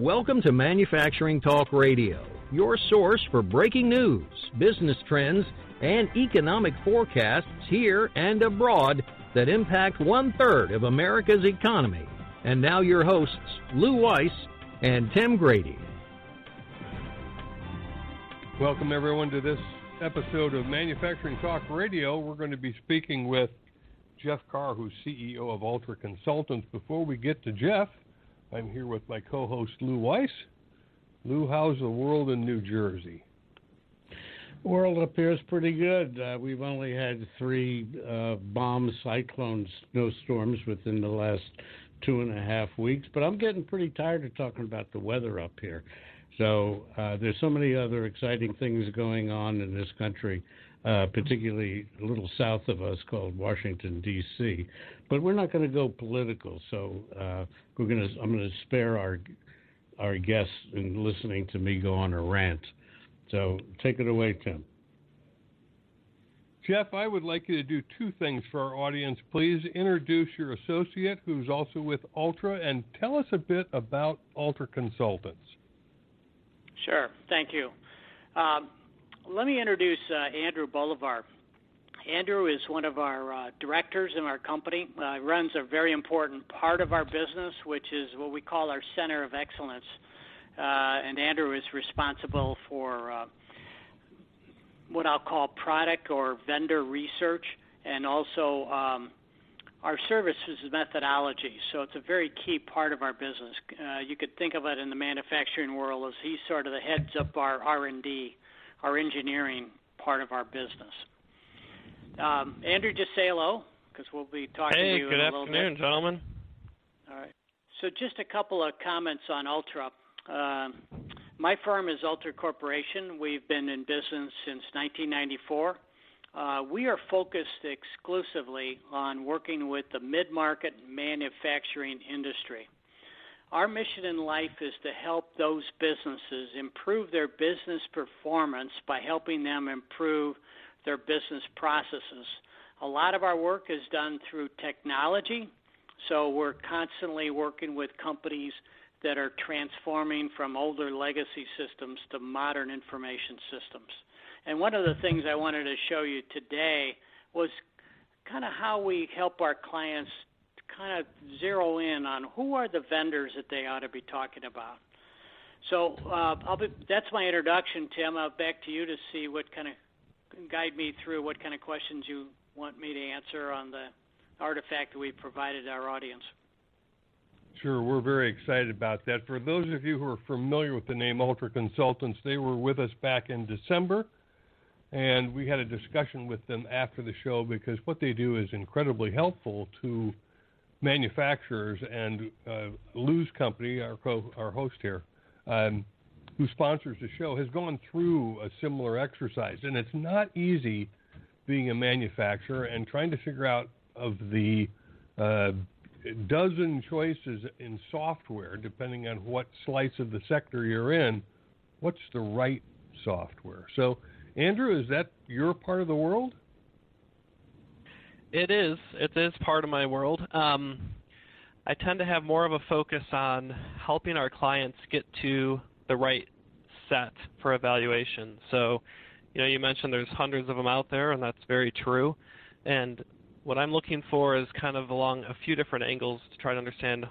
Welcome to Manufacturing Talk Radio, your source for breaking news, business trends, and economic forecasts here and abroad that impact one-third of America's economy. And now your hosts, Lou Weiss and Tim Grady. Welcome, everyone, to this episode of Manufacturing Talk Radio. We're going to be speaking with Jeff Carr, who's CEO of Ultra Consultants. Before we get to Jeff, I'm here with my co-host, Lou Weiss. Lou, how's the world in New Jersey? The world appears pretty good. We've only had three bomb cyclone snowstorms within the last 2.5 weeks, but I'm getting pretty tired of talking about the weather up here. So there's so many other exciting things going on in this country, particularly a little south of us called Washington, D.C. But we're not going to go political, so I'm going to spare our guests in listening to me go on a rant. So take it away, Tim. Jeff, I would like you to do two things for our audience. Please introduce your associate who's also with Ultra and tell us a bit about Ultra Consultants. Sure. Thank you. Let me introduce Andrew Bolivar. Andrew is one of our directors in our company. Runs a very important part of our business, which is what we call our Center of Excellence. And Andrew is responsible for what I'll call product or vendor research, and also our services methodology. So it's a very key part of our business. You could think of it in the manufacturing world as he's sort of the heads up our R&D, our engineering part of our business. Andrew, just say hello, because we'll be talking to you in a little bit. Hey, good afternoon, gentlemen. All right. So just a couple of comments on Ultra. My firm is Ultra Corporation. We've been in business since 1994. We are focused exclusively on working with the mid-market manufacturing industry. Our mission in life is to help those businesses improve their business performance by helping them improve their business processes. A lot of our work is done through technology, so we're constantly working with companies that are transforming from older legacy systems to modern information systems. And one of the things I wanted to show you today was kind of how we help our clients kind of zero in on who are the vendors that they ought to be talking about. So that's my introduction, Tim. I'll back to you to see what kind of guide me through what kind of questions you want me to answer on the artifact that we provided our audience. Sure, we're very excited about that. For those of you who are familiar with the name Ultra Consultants, they were with us back in December, and we had a discussion with them after the show because what they do is incredibly helpful to manufacturers, and Lou's company, our host here, who sponsors the show, has gone through a similar exercise, and it's not easy being a manufacturer and trying to figure out of the dozen choices in software, depending on what slice of the sector you're in, what's the right software? So, Andrew, is that your part of the world? It is. It is part of my world. I tend to have more of a focus on helping our clients get to the right set for evaluation. So, you know, you mentioned there's hundreds of them out there, and that's very true. And what I'm looking for is kind of along a few different angles to try to understand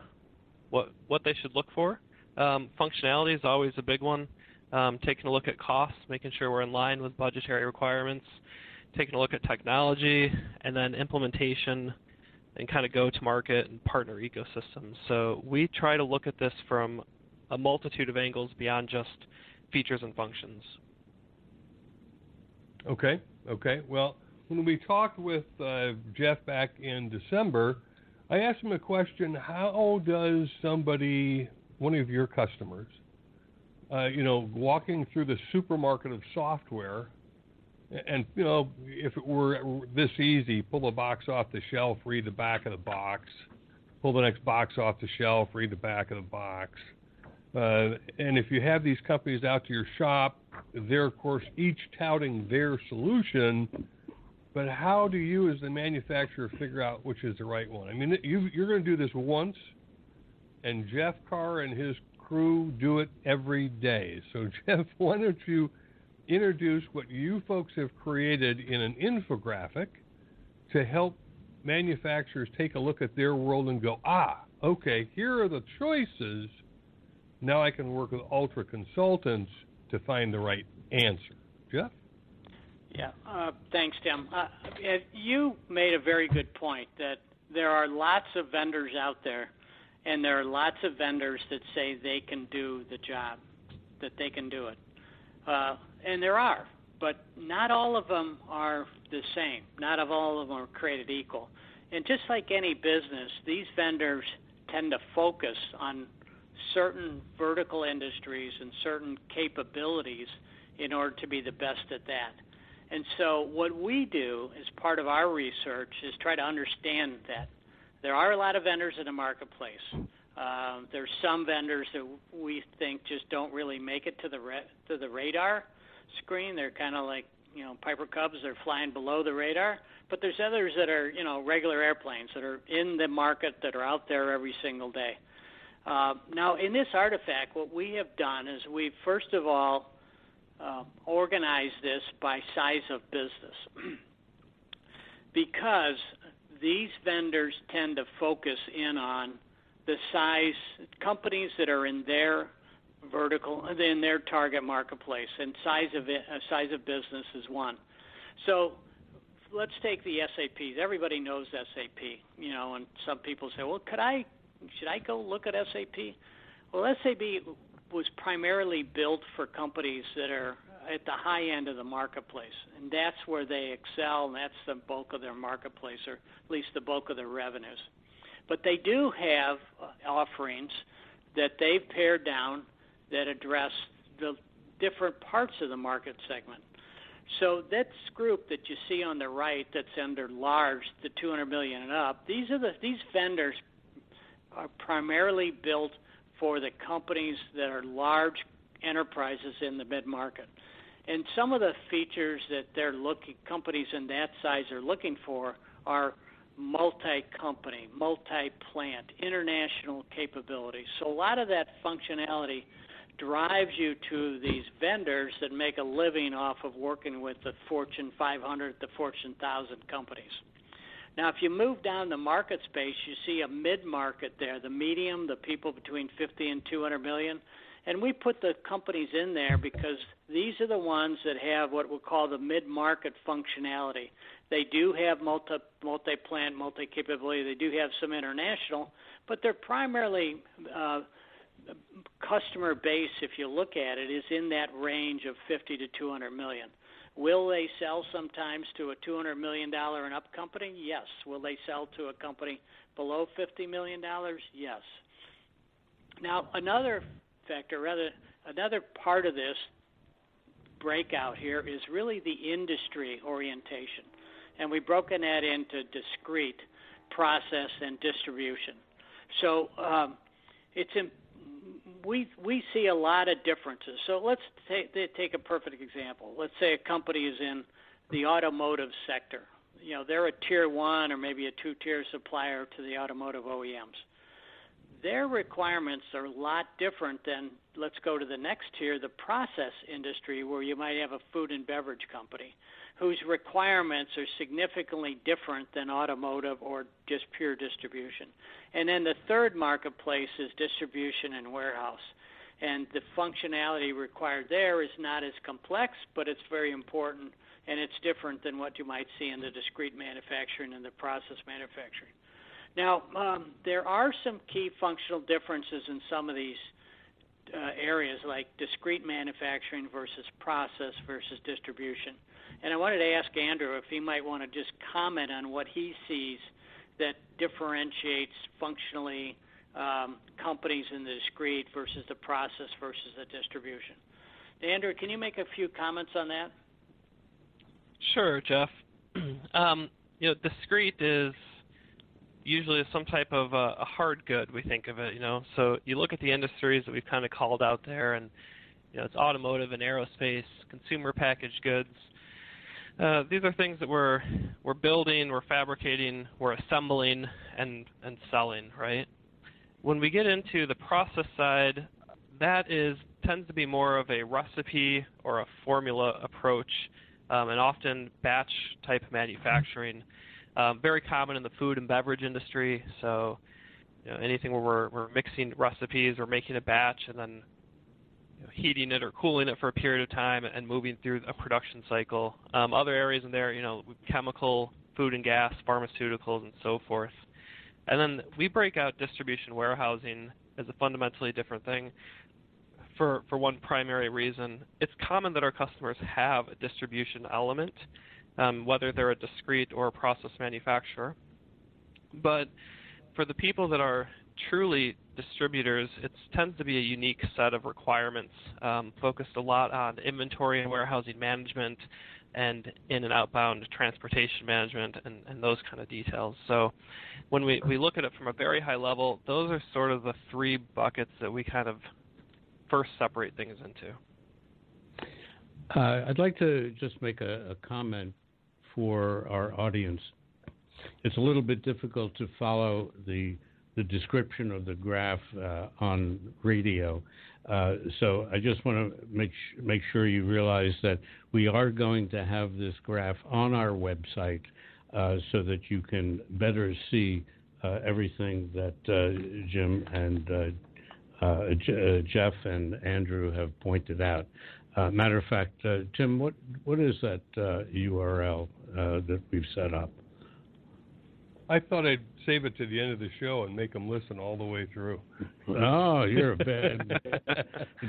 what they should look for. Functionality is always a big one. Taking a look at costs, making sure we're in line with budgetary requirements, taking a look at technology, and then implementation and kind of go-to-market and partner ecosystems. So we try to look at this from a multitude of angles beyond just features and functions. Okay. Well, when we talked with Jeff back in December, I asked him a question: how does somebody, one of your customers, walking through the supermarket of software, and, you know, if it were this easy, pull a box off the shelf, read the back of the box, pull the next box off the shelf, read the back of the box. And if you have these companies out to your shop, they're, of course, each touting their solution. But how do you, as the manufacturer, figure out which is the right one? I mean, you're going to do this once, and Jeff Carr and his crew do it every day. So, Jeff, why don't you introduce what you folks have created in an infographic to help manufacturers take a look at their world and go, ah, okay, here are the choices. Now I can work with Ultra Consultants to find the right answer. Jeff? Yeah. Thanks, Tim. You made a very good point that there are lots of vendors out there, and there are lots of vendors that say they can do the job, that they can do it. And there are, but not all of them are the same. Not all of them are created equal. And just like any business, these vendors tend to focus on certain vertical industries and certain capabilities in order to be the best at that. And so what we do as part of our research is try to understand that. There are a lot of vendors in the marketplace. There's some vendors that we think just don't really make it to the radar screen. They're kind of like, you know, Piper Cubs. They're flying below the radar. But there's others that are, you know, regular airplanes that are in the market, that are out there every single day. Now, in this artifact, what we have done is we've, first of all, organize this by size of business because these vendors tend to focus in on the size companies that are in their vertical, in their target marketplace, and size of business is one. So let's take the SAPs. Everybody knows SAP, you know, and some people say, well, should I go look at SAP? Well, SAP was primarily built for companies that are at the high end of the marketplace, and that's where they excel, and that's the bulk of their marketplace, or at least the bulk of their revenues. But they do have offerings that they've pared down that address the different parts of the market segment. So this group that you see on the right that's under large, the 200 million and up, these vendors are primarily built for the companies that are large enterprises in the mid-market. And some of the features that they're companies in that size are looking for are multi-company, multi-plant, international capability. So a lot of that functionality drives you to these vendors that make a living off of working with the Fortune 500, the Fortune 1000 companies. Now, if you move down the market space, you see a mid-market there, the medium, the people between 50 and 200 million. And we put the companies in there because these are the ones that have what we'll call the mid-market functionality. They do have multi-plant, multi-capability. They do have some international, but they're primarily customer base, if you look at it, is in that range of 50 to 200 million. Will they sell sometimes to a $200 million and up company? Yes. Will they sell to a company below $50 million? Yes. Now, another part of this breakout here is really the industry orientation. And we've broken that into discrete, process, and distribution. So we see a lot of differences. So let's take a perfect example. Let's say a company is in the automotive sector. You know, they're a tier one or maybe a two-tier supplier to the automotive OEMs. Their requirements are a lot different than, let's go to the next tier, the process industry, where you might have a food and beverage company whose requirements are significantly different than automotive or just pure distribution. And then the third marketplace is distribution and warehouse. And the functionality required there is not as complex, but it's very important, and it's different than what you might see in the discrete manufacturing and the process manufacturing. Now, there are some key functional differences in some of these areas, like discrete manufacturing versus process versus distribution. And I wanted to ask Andrew if he might want to just comment on what he sees that differentiates functionally companies in the discrete versus the process versus the distribution. Andrew, can you make a few comments on that? Sure, Jeff. You know, discrete is usually some type of a hard good, we think of it, you know. So you look at the industries that we've kind of called out there, and, you know, it's automotive and aerospace, consumer packaged goods. These are things that we're building, we're fabricating, we're assembling, and selling, right? When we get into the process side, that is tends to be more of a recipe or a formula approach, and often batch type manufacturing. Very common in the food and beverage industry. So, you know, anything where we're mixing recipes or making a batch and then heating it or cooling it for a period of time and moving through a production cycle. Other areas in there, you know, chemical, food and gas, pharmaceuticals, and so forth. And then we break out distribution warehousing as a fundamentally different thing for one primary reason. It's common that our customers have a distribution element, whether they're a discrete or a process manufacturer. But for the people that are truly distributors, it tends to be a unique set of requirements, focused a lot on inventory and warehousing management and in and outbound transportation management and those kind of details. So when we look at it from a very high level, those are sort of the three buckets that we kind of first separate things into. I'd like to just make a comment for our audience. It's a little bit difficult to follow the description of the graph on radio. So I just want to make sure you realize that we are going to have this graph on our website so that you can better see everything that Jim and Jeff and Andrew have pointed out. Matter of fact, Tim, what is that URL that we've set up? I thought I'd save it to the end of the show and make them listen all the way through. Oh, you're a bad.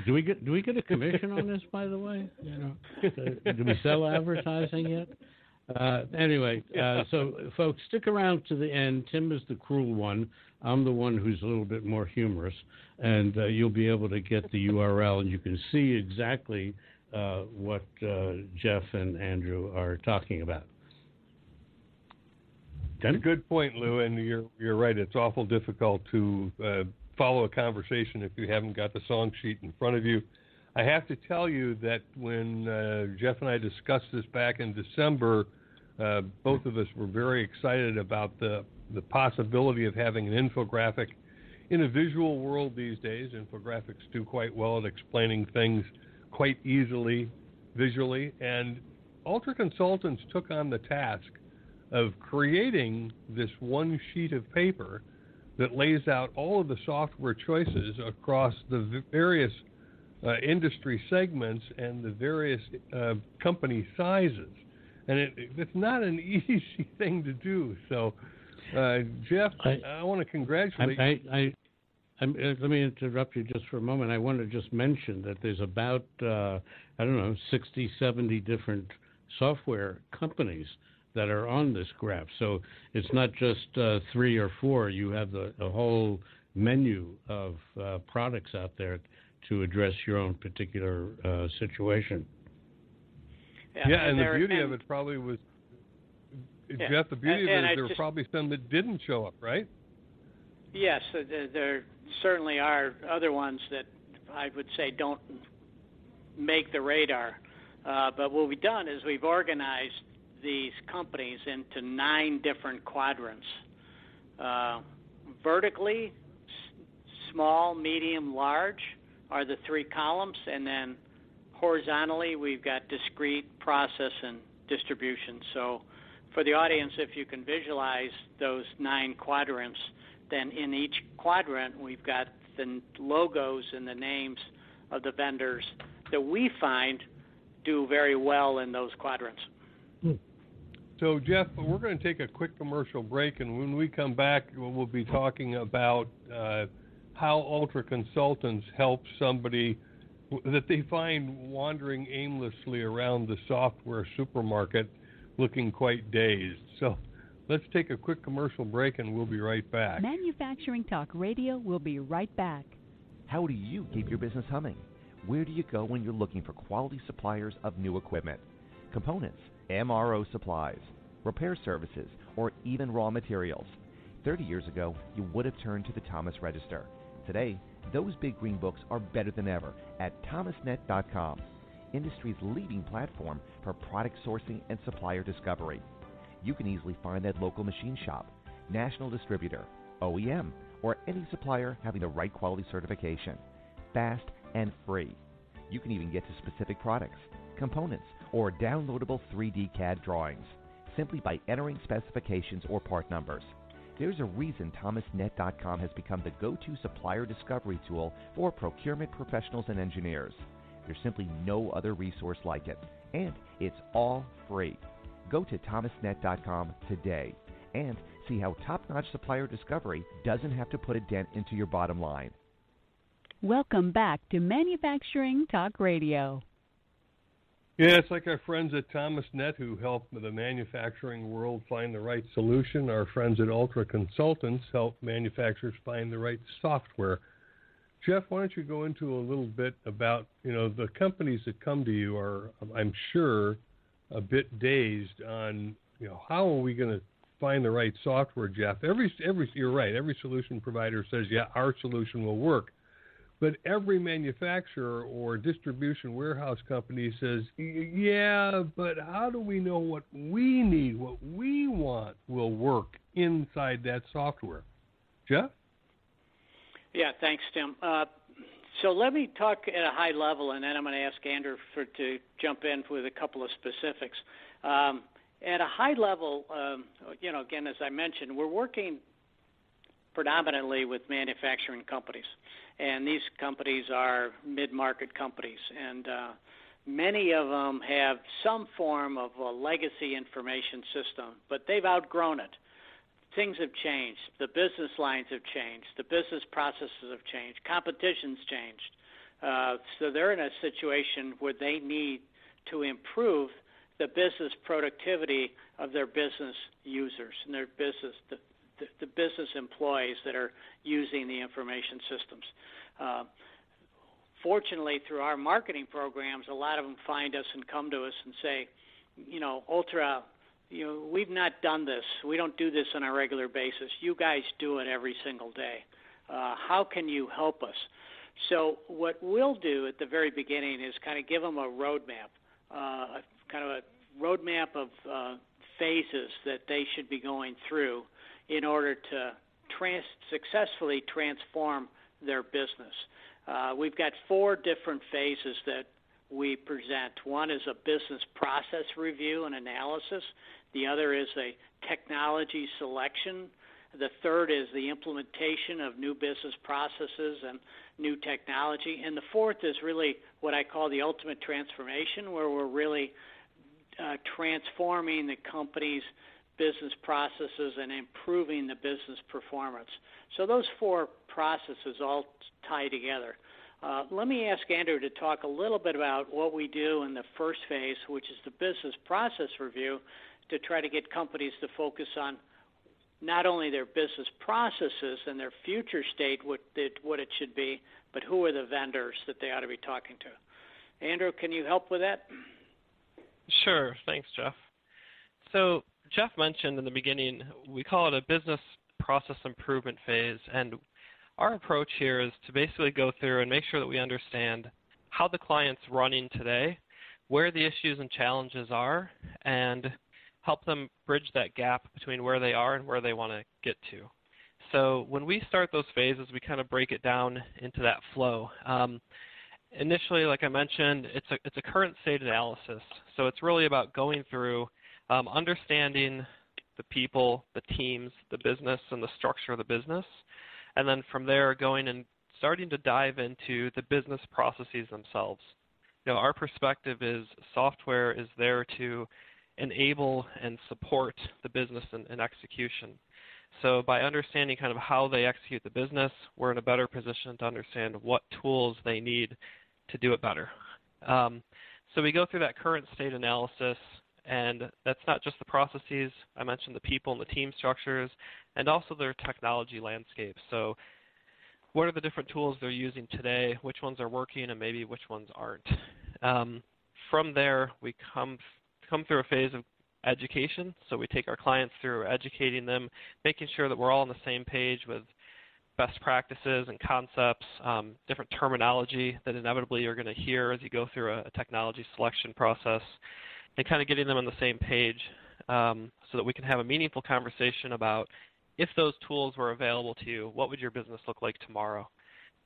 Do we get a commission on this, by the way? You know, do we sell advertising yet? Anyway, so folks, stick around to the end. Tim is the cruel one. I'm the one who's a little bit more humorous, and you'll be able to get the URL, and you can see exactly what Jeff and Andrew are talking about. That's a good point, Lou, and you're right. It's awful difficult to follow a conversation if you haven't got the song sheet in front of you. I have to tell you that when Jeff and I discussed this back in December, both of us were very excited about the possibility of having an infographic. In a visual world these days, infographics do quite well at explaining things quite easily, visually, and Ultra Consultants took on the task of creating this one sheet of paper that lays out all of the software choices across the various industry segments and the various company sizes. And it's not an easy thing to do. So, Jeff, I want to congratulate you. Let me interrupt you just for a moment. I want to just mention that there's about, 60, 70 different software companies that are on this graph. So it's not just three or four. You have a whole menu of products out there to address your own particular situation. Yeah, and the beauty of it probably was, Jeff, the beauty of it is there were probably some that didn't show up, right? Yes, there certainly are other ones that I would say don't make the radar. But what we've done is we've organized these companies into 9 different quadrants. Vertically, small, medium, large are the 3 columns, and then horizontally we've got discrete, process, and distribution. So for the audience, if you can visualize those 9 quadrants, then in each quadrant we've got the logos and the names of the vendors that we find do very well in those quadrants. So, Jeff, we're going to take a quick commercial break, and when we come back, we'll be talking about how Ultra Consultants help somebody that they find wandering aimlessly around the software supermarket looking quite dazed. So let's take a quick commercial break, and we'll be right back. Manufacturing Talk Radio will be right back. How do you keep your business humming? Where do you go when you're looking for quality suppliers of new equipment, components, MRO supplies, repair services, or even raw materials? 30 years ago, you would have turned to the Thomas Register. Today, those big green books are better than ever at ThomasNet.com, industry's leading platform for product sourcing and supplier discovery. You can easily find that local machine shop, national distributor, OEM, or any supplier having the right quality certification. Fast and free. You can even get to specific products, components, or downloadable 3D CAD drawings simply by entering specifications or part numbers. There's a reason ThomasNet.com has become the go-to supplier discovery tool for procurement professionals and engineers. There's simply no other resource like it, and it's all free. Go to ThomasNet.com today and see how top-notch supplier discovery doesn't have to put a dent into your bottom line. Welcome back to Manufacturing Talk Radio. Yeah, it's like our friends at ThomasNet who help the manufacturing world find the right solution. Our friends at Ultra Consultants help manufacturers find the right software. Jeff, why don't you go into a little bit about, the companies that come to you are, I'm sure, a bit dazed on, how are we going to find the right software, Jeff? You're right. Every solution provider says, yeah, our solution will work. But every manufacturer or distribution warehouse company says, yeah, but how do we know what we need, what we want will work inside that software? Jeff? Yeah, thanks, Tim. So let me talk at a high level, and then I'm going to ask Andrew to jump in with a couple of specifics. At a high level, again, as I mentioned, we're working predominantly with manufacturing companies. And these companies are mid-market companies, and many of them have some form of a legacy information system, but they've outgrown it. Things have changed. The business lines have changed. The business processes have changed. Competition's changed. So they're in a situation where they need to improve the business productivity of their business users and their business the business employees that are using the information systems. Fortunately, through our marketing programs, a lot of them find us and come to us and say, Ultra, we've not done this. We don't do this on a regular basis. You guys do it every single day. How can you help us? So what we'll do at the very beginning is kind of give them a roadmap, of phases that they should be going through in order to successfully transform their business. We've got four different phases that we present. One is a business process review and analysis. The other is a technology selection. The third is the implementation of new business processes and new technology. And the fourth is really what I call the ultimate transformation, where we're really transforming the company's business processes and improving the business performance. So those four processes all tie together. Let me ask Andrew to talk a little bit about what we do in the first phase, which is the business process review, to try to get companies to focus on not only their business processes and their future state, what it should be, but who are the vendors that they ought to be talking to. Andrew, can you help with that? Sure. Thanks, Jeff. So Jeff mentioned in the beginning, we call it a business process improvement phase, and our approach here is to basically go through and make sure that we understand how the client's running today, where the issues and challenges are, and help them bridge that gap between where they are and where they want to get to. So when we start those phases, we kind of break it down into that flow. Initially, like I mentioned, it's a current state analysis, so it's really about going through understanding the people, the teams, the business, and the structure of the business, and then from there going and starting to dive into the business processes themselves. Our perspective is software is there to enable and support the business in execution. So by understanding kind of how they execute the business, we're in a better position to understand what tools they need to do it better. So we go through that current state analysis, and that's not just the processes. I mentioned the people and the team structures, and also their technology landscape. So what are the different tools they're using today, which ones are working, and maybe which ones aren't. From there, we come through a phase of education. So we take our clients through educating them, making sure that we're all on the same page with best practices and concepts, different terminology that inevitably you're going to hear as you go through a technology selection process, and kind of getting them on the same page so that we can have a meaningful conversation about if those tools were available to you, what would your business look like tomorrow?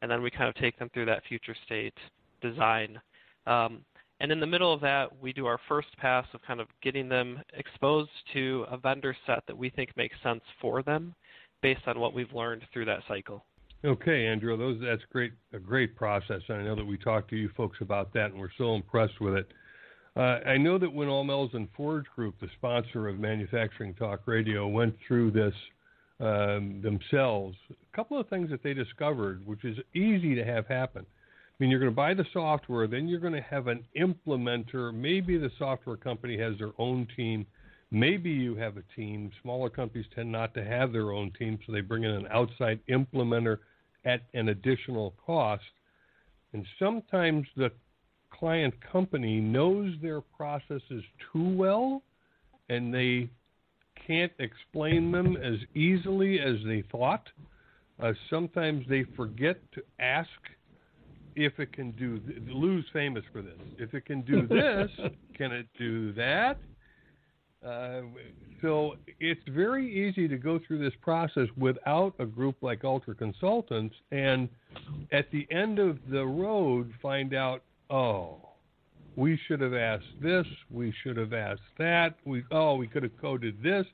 and then we kind of take them through that future state design. And in the middle of that, we do our first pass of kind of getting them exposed to a vendor set that we think makes sense for them based on what we've learned through that cycle. Okay, Andrew, that's a great process. And I know that we talked to you folks about that, and we're so impressed with it. I know that when All Metals and Forge Group, the sponsor of Manufacturing Talk Radio, went through this themselves, a couple of things that they discovered, which is easy to have happen. I mean, you're going to buy the software, then you're going to have an implementer. Maybe the software company has their own team. Maybe you have a team. Smaller companies tend not to have their own team, so they bring in an outside implementer at an additional cost. And sometimes the client company knows their processes too well, and they can't explain them as easily as they thought. Sometimes they forget to ask if it can do Lou's famous for this. If it can do this, can it do that? So it's very easy to go through this process without a group like Ultra Consultants, and at the end of the road find out, oh, we should have asked this, we should have asked that, we could have coded this.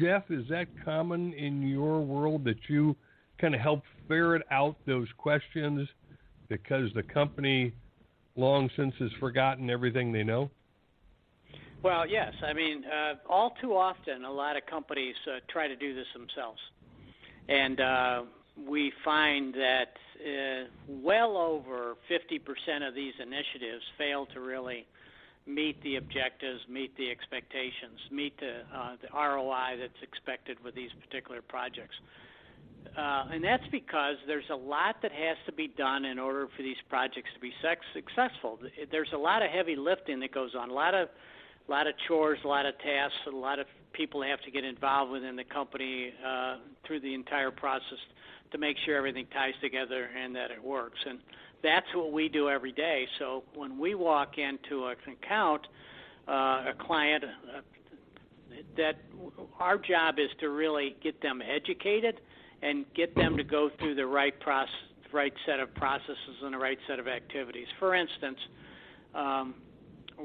Jeff, is that common in your world that you kind of help ferret out those questions because the company long since has forgotten everything they know? Well, yes. I mean, all too often a lot of companies try to do this themselves. And we find that well over 50% of these initiatives fail to really meet the objectives, meet the expectations, meet the ROI that's expected with these particular projects. And that's because there's a lot that has to be done in order for these projects to be successful. There's a lot of heavy lifting that goes on, a lot of chores, a lot of tasks, a lot of people have to get involved within the company through the entire process to make sure everything ties together and that it works. And that's what we do every day. So when we walk into an account, a client, that our job is to really get them educated and get them to go through the right process, right set of processes and the right set of activities. For instance,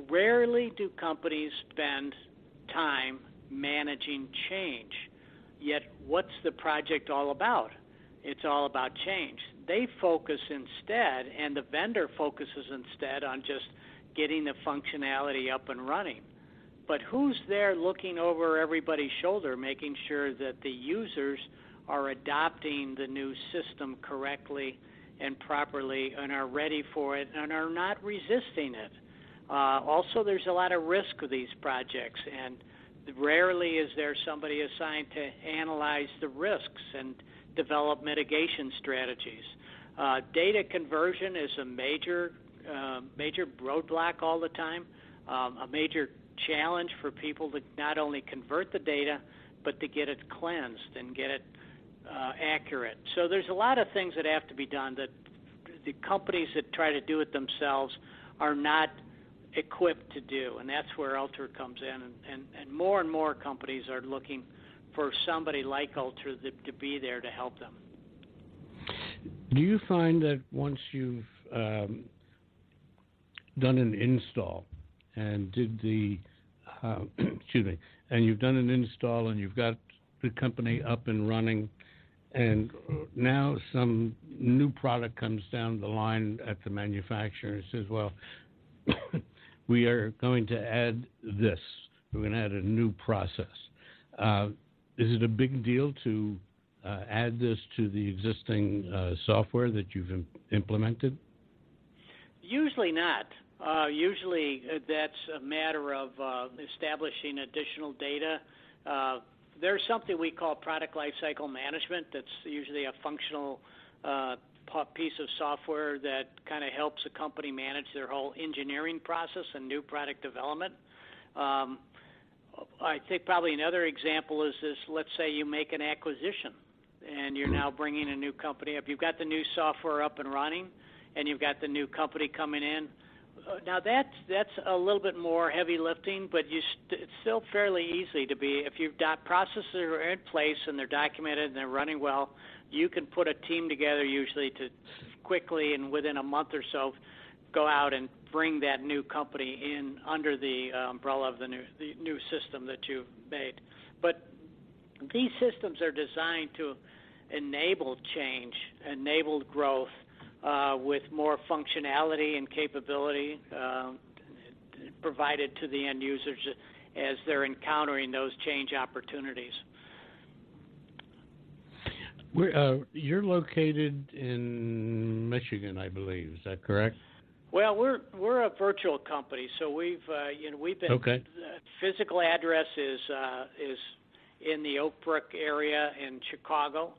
rarely do companies spend time managing change, yet what's the project all about? It's all about change. They focus instead, and the vendor focuses instead on just getting the functionality up and running. But who's there looking over everybody's shoulder, making sure that the users are adopting the new system correctly and properly and are ready for it and are not resisting it? Also, there's a lot of risk with these projects, and rarely is there somebody assigned to analyze the risks and develop mitigation strategies. Data conversion is a major roadblock all the time, a major challenge for people to not only convert the data, but to get it cleansed and get it accurate. So there's a lot of things that have to be done that the companies that try to do it themselves are not equipped to do, and that's where Ultra comes in, and more companies are looking for somebody like Ultra to be there to help them. Do you find that once you've done an install and you've done an install and you've got the company up and running, and now some new product comes down the line at the manufacturer and says, well, we are going to add this. We're going to add a new process. Is it a big deal to add this to the existing software that you've implemented? Usually not. Usually that's a matter of establishing additional data. There's something we call product lifecycle management that's usually a functional piece of software that kind of helps a company manage their whole engineering process and new product development. I think probably another example is this, let's say you make an acquisition and you're now bringing a new company up. You've got the new software up and running and you've got the new company coming in. Now that's a little bit more heavy lifting, but it's still fairly easy to be. If you've got processes that are in place and they're documented and they're running well, you can put a team together usually to quickly and within a month or so go out and bring that new company in under the umbrella of the new system that you've made. But these systems are designed to enable change, enable growth, with more functionality and capability provided to the end users as they're encountering those change opportunities. You're located in Michigan, I believe. Is that correct? Well, we're a virtual company, so we've been okay. Physical address is in the Oak Brook area in Chicago.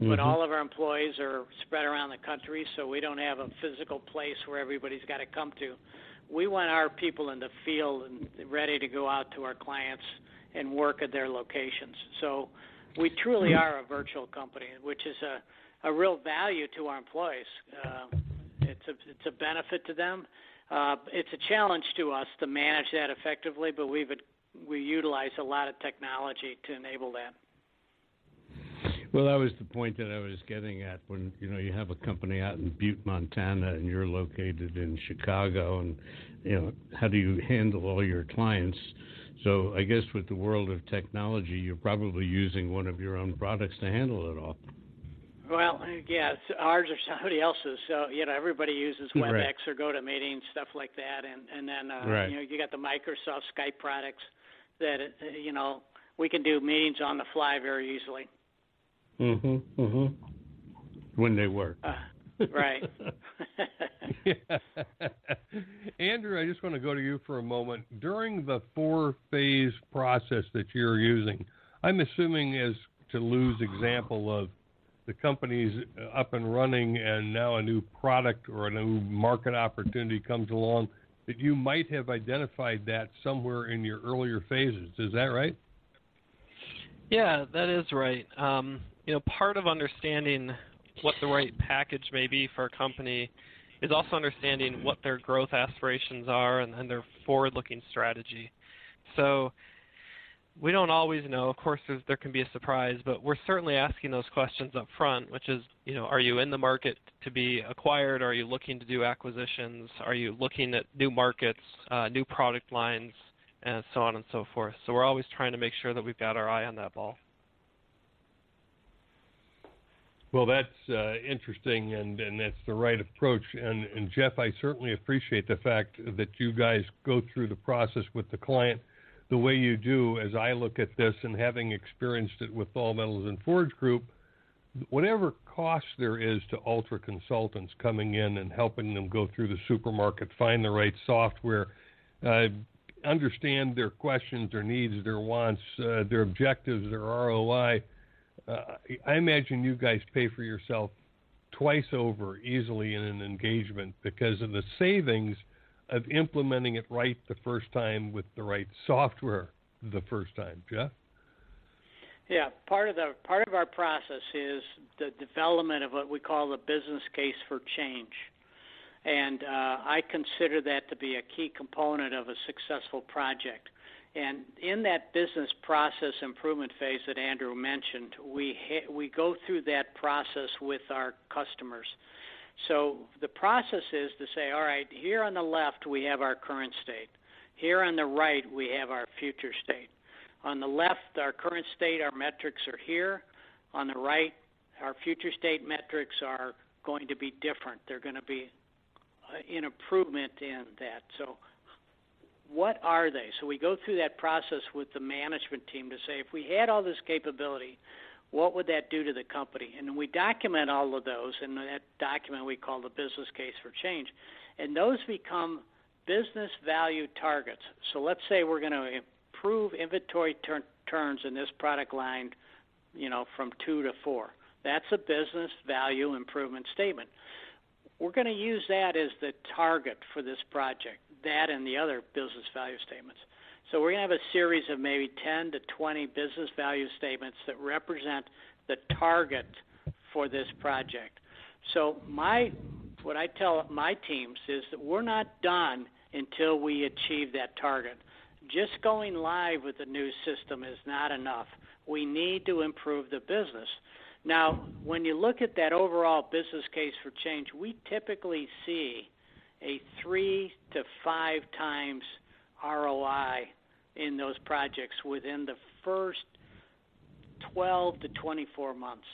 But all of our employees are spread around the country, so we don't have a physical place where everybody's got to come to. We want our people in the field and ready to go out to our clients and work at their locations. So we truly are a virtual company, which is a real value to our employees. It's a benefit to them. It's a challenge to us to manage that effectively, but we utilize a lot of technology to enable that. Well, that was the point that I was getting at when, you have a company out in Butte, Montana, and you're located in Chicago, and, how do you handle all your clients? So I guess with the world of technology, you're probably using one of your own products to handle it all. Well, yeah, it's ours or somebody else's. So, everybody uses WebEx right. or GoToMeeting, stuff like that. And then, right. You got the Microsoft Skype products that, we can do meetings on the fly very easily. Mm-hmm, mm-hmm. When they work. Right. Andrew, I just want to go to you for a moment. During the four-phase process that you're using, I'm assuming as to Lou's example of the company's up and running and now a new product or a new market opportunity comes along, that you might have identified that somewhere in your earlier phases. Is that right? Yeah, that is right. Part of understanding what the right package may be for a company is also understanding what their growth aspirations are and their forward-looking strategy. So we don't always know. Of course, there can be a surprise, but we're certainly asking those questions up front, which is, are you in the market to be acquired? Are you looking to do acquisitions? Are you looking at new markets, new product lines, and so on and so forth? So we're always trying to make sure that we've got our eye on that ball. Well, that's interesting, and that's the right approach. And Jeff, I certainly appreciate the fact that you guys go through the process with the client the way you do. As I look at this and having experienced it with All Metals and Forge Group, whatever cost there is to Ultra Consultants coming in and helping them go through the supermarket, find the right software, understand their questions, their needs, their wants, their objectives, their ROI, I imagine you guys pay for yourself twice over easily in an engagement because of the savings of implementing it right the first time with the right software the first time. Jeff? Yeah, part of our process is the development of what we call the business case for change. And I consider that to be a key component of a successful project. And in that business process improvement phase that Andrew mentioned, we go through that process with our customers. So the process is to say, all right, here on the left we have our current state. Here on the right we have our future state. On the left, our current state, our metrics are here. On the right, our future state metrics are going to be different. They're going to be an improvement in that. So what are they? So we go through that process with the management team to say, if we had all this capability, what would that do to the company? And we document all of those, and that document we call the business case for change. And those become business value targets. So let's say we're going to improve inventory turns in this product line, from 2 to 4. That's a business value improvement statement. We're going to use that as the target for this project, that and the other business value statements. So we're going to have a series of maybe 10 to 20 business value statements that represent the target for this project. So my what I tell my teams is that we're not done until we achieve that target. Just going live with the new system is not enough. We need to improve the business. Now, when you look at that overall business case for change, we typically see a 3 to 5 times ROI in those projects within the first 12 to 24 months.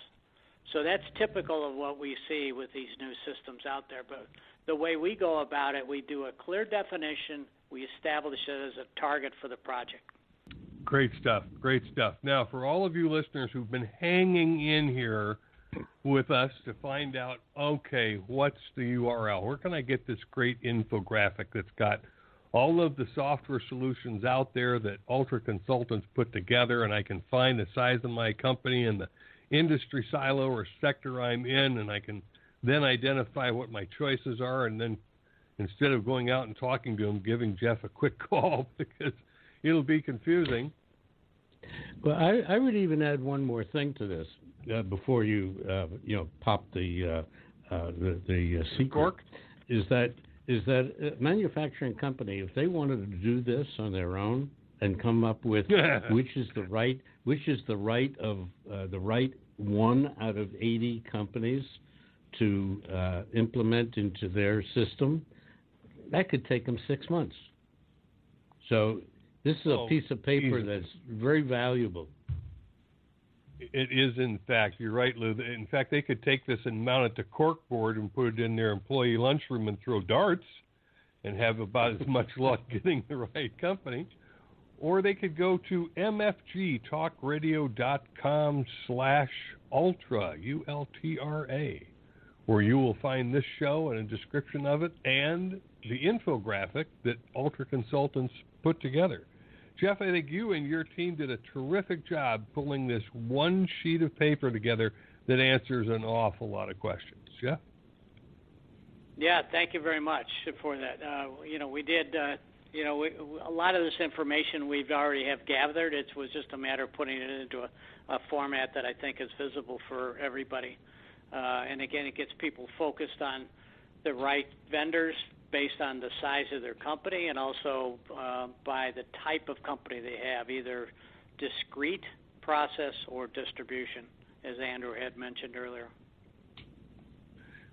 So that's typical of what we see with these new systems out there. But the way we go about it, we do a clear definition. We establish it as a target for the project. Great stuff. Great stuff. Now, for all of you listeners who've been hanging in here with us to find out, okay, what's the URL? Where can I get this great infographic that's got all of the software solutions out there that Ultra Consultants put together, and I can find the size of my company and the industry silo or sector I'm in, and I can then identify what my choices are, and then instead of going out and talking to him, giving Jeff a quick call because it'll be confusing. Well, I would even add one more thing to this before you pop the secret. Is that a manufacturing company, if they wanted to do this on their own and come up with which is the right one out of 80 companies to implement into their system, that could take them 6 months. So this is a piece of paper that's very valuable. It is, in fact. You're right, Lou. In fact, they could take this and mount it to corkboard and put it in their employee lunchroom and throw darts and have about as much luck getting the right company. Or they could go to mfgtalkradio.com/ultra, ULTRA, where you will find this show and a description of it and the infographic that Ultra Consultants put together. Jeff, I think you and your team did a terrific job pulling this one sheet of paper together that answers an awful lot of questions. Jeff? Yeah, thank you very much for that. A lot of this information we've already have gathered. It was just a matter of putting it into a format that I think is visible for everybody. And again, it gets people focused on the right vendors based on the size of their company and also by the type of company they have, either discrete process or distribution, as Andrew had mentioned earlier.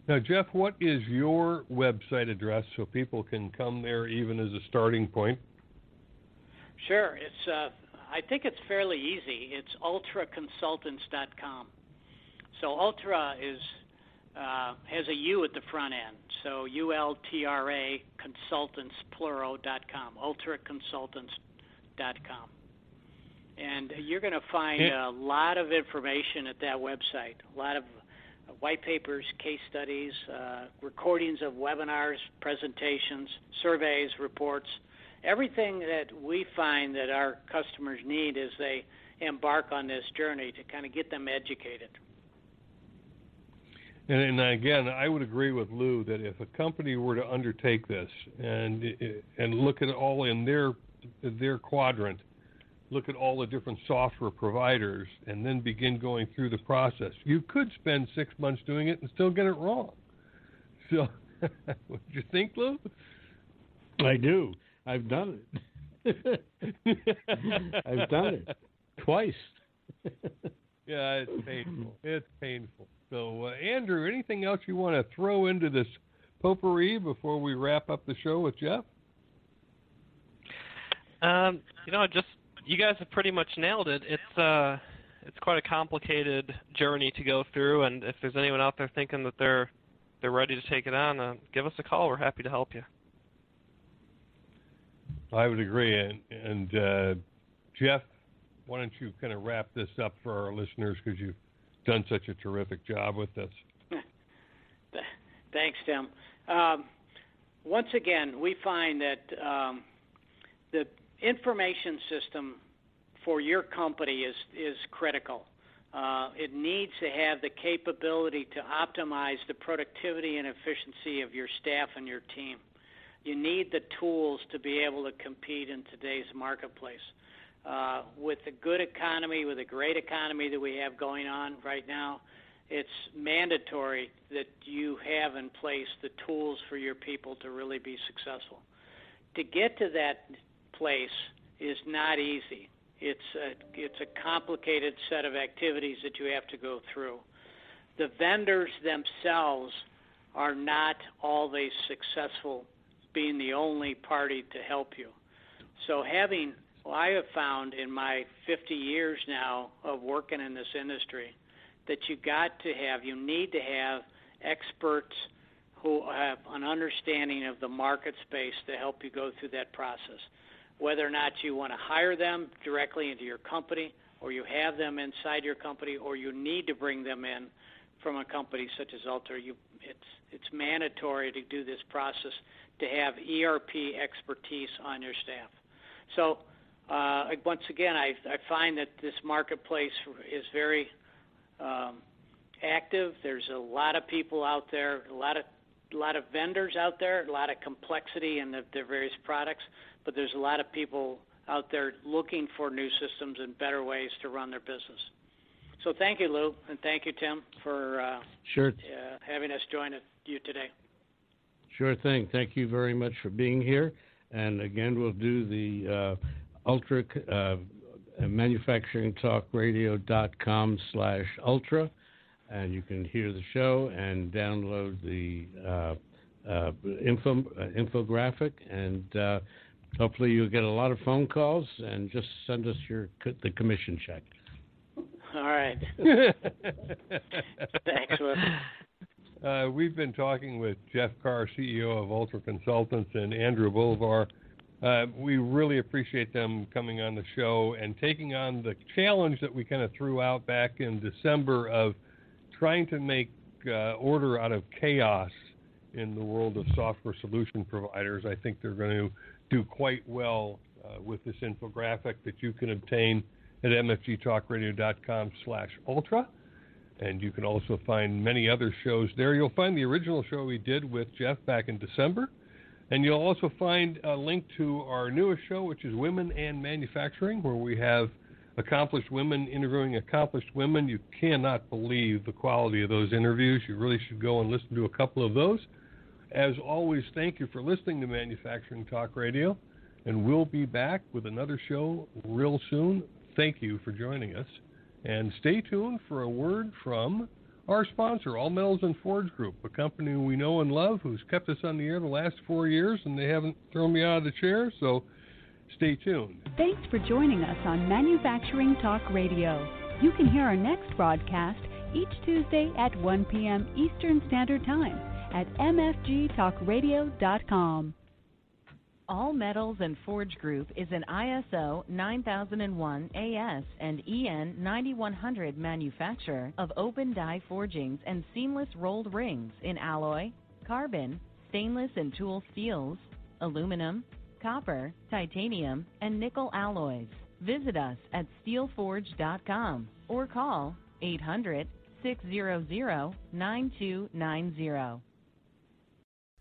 Now, Jeff, what is your website address so people can come there even as a starting point? Sure. It's I think it's fairly easy. It's ultraconsultants.com. So Ultra is has a U at the front end, so ULTRA consultants, plural.com, ultraconsultants.com. And you're going to find a lot of information at that website, a lot of white papers, case studies, recordings of webinars, presentations, surveys, reports, everything that we find that our customers need as they embark on this journey to kind of get them educated. And again, I would agree with Lou that if a company were to undertake this and look at it all in their quadrant, look at all the different software providers, and then begin going through the process, you could spend 6 months doing it and still get it wrong. So what do you think, Lou? I do. I've done it. I've done it twice. Yeah, it's painful. It's painful. So, Andrew, anything else you want to throw into this potpourri before we wrap up the show with Jeff? You guys have pretty much nailed it. It's quite a complicated journey to go through, and if there's anyone out there thinking that they're ready to take it on, give us a call. We're happy to help you. I would agree, and Jeff, why don't you kind of wrap this up for our listeners because you've done such a terrific job with this. Thanks, Tim. Once again, we find that the information system for your company is critical. It needs to have the capability to optimize the productivity and efficiency of your staff and your team. You need the tools to be able to compete in today's marketplace. With the good economy, with the great economy that we have going on right now, it's mandatory that you have in place the tools for your people to really be successful. To get to that place is not easy. It's a complicated set of activities that you have to go through. The vendors themselves are not always successful being the only party to help you. So having, well, I have found in my 50 years now of working in this industry that you need to have experts who have an understanding of the market space to help you go through that process. Whether or not you want to hire them directly into your company, or you have them inside your company, or you need to bring them in from a company such as Ultra, it's mandatory to do this process to have ERP expertise on your staff. So once again, I find that this marketplace is very active. There's a lot of people out there, a lot of vendors out there, a lot of complexity in their various products, but there's a lot of people out there looking for new systems and better ways to run their business. So thank you, Lou, and thank you, Tim, for having us join you today. Sure thing. Thank you very much for being here. And again, we'll do the Ultra manufacturingtalkradio.com/ultra, and you can hear the show and download the infographic, and hopefully you'll get a lot of phone calls, and just send us the commission check. All right. Thanks, Will. We've been talking with Jeff Carr, CEO of Ultra Consultants, and Andrew Bolivar. We really appreciate them coming on the show and taking on the challenge that we kind of threw out back in December of trying to make order out of chaos in the world of software solution providers. I think they're going to do quite well with this infographic that you can obtain at mfgtalkradio.com/ultra. And you can also find many other shows there. You'll find the original show we did with Jeff back in December. And you'll also find a link to our newest show, which is Women and Manufacturing, where we have accomplished women interviewing accomplished women. You cannot believe the quality of those interviews. You really should go and listen to a couple of those. As always, thank you for listening to Manufacturing Talk Radio. And we'll be back with another show real soon. Thank you for joining us. And stay tuned for a word from our sponsor, All Metals and Forge Group, a company we know and love who's kept us on the air the last 4 years, and they haven't thrown me out of the chair, so stay tuned. Thanks for joining us on Manufacturing Talk Radio. You can hear our next broadcast each Tuesday at 1 p.m. Eastern Standard Time at mfgtalkradio.com. All Metals and Forge Group is an ISO 9001 AS and EN 9100 manufacturer of open die forgings and seamless rolled rings in alloy, carbon, stainless and tool steels, aluminum, copper, titanium, and nickel alloys. Visit us at steelforge.com or call 800-600-9290.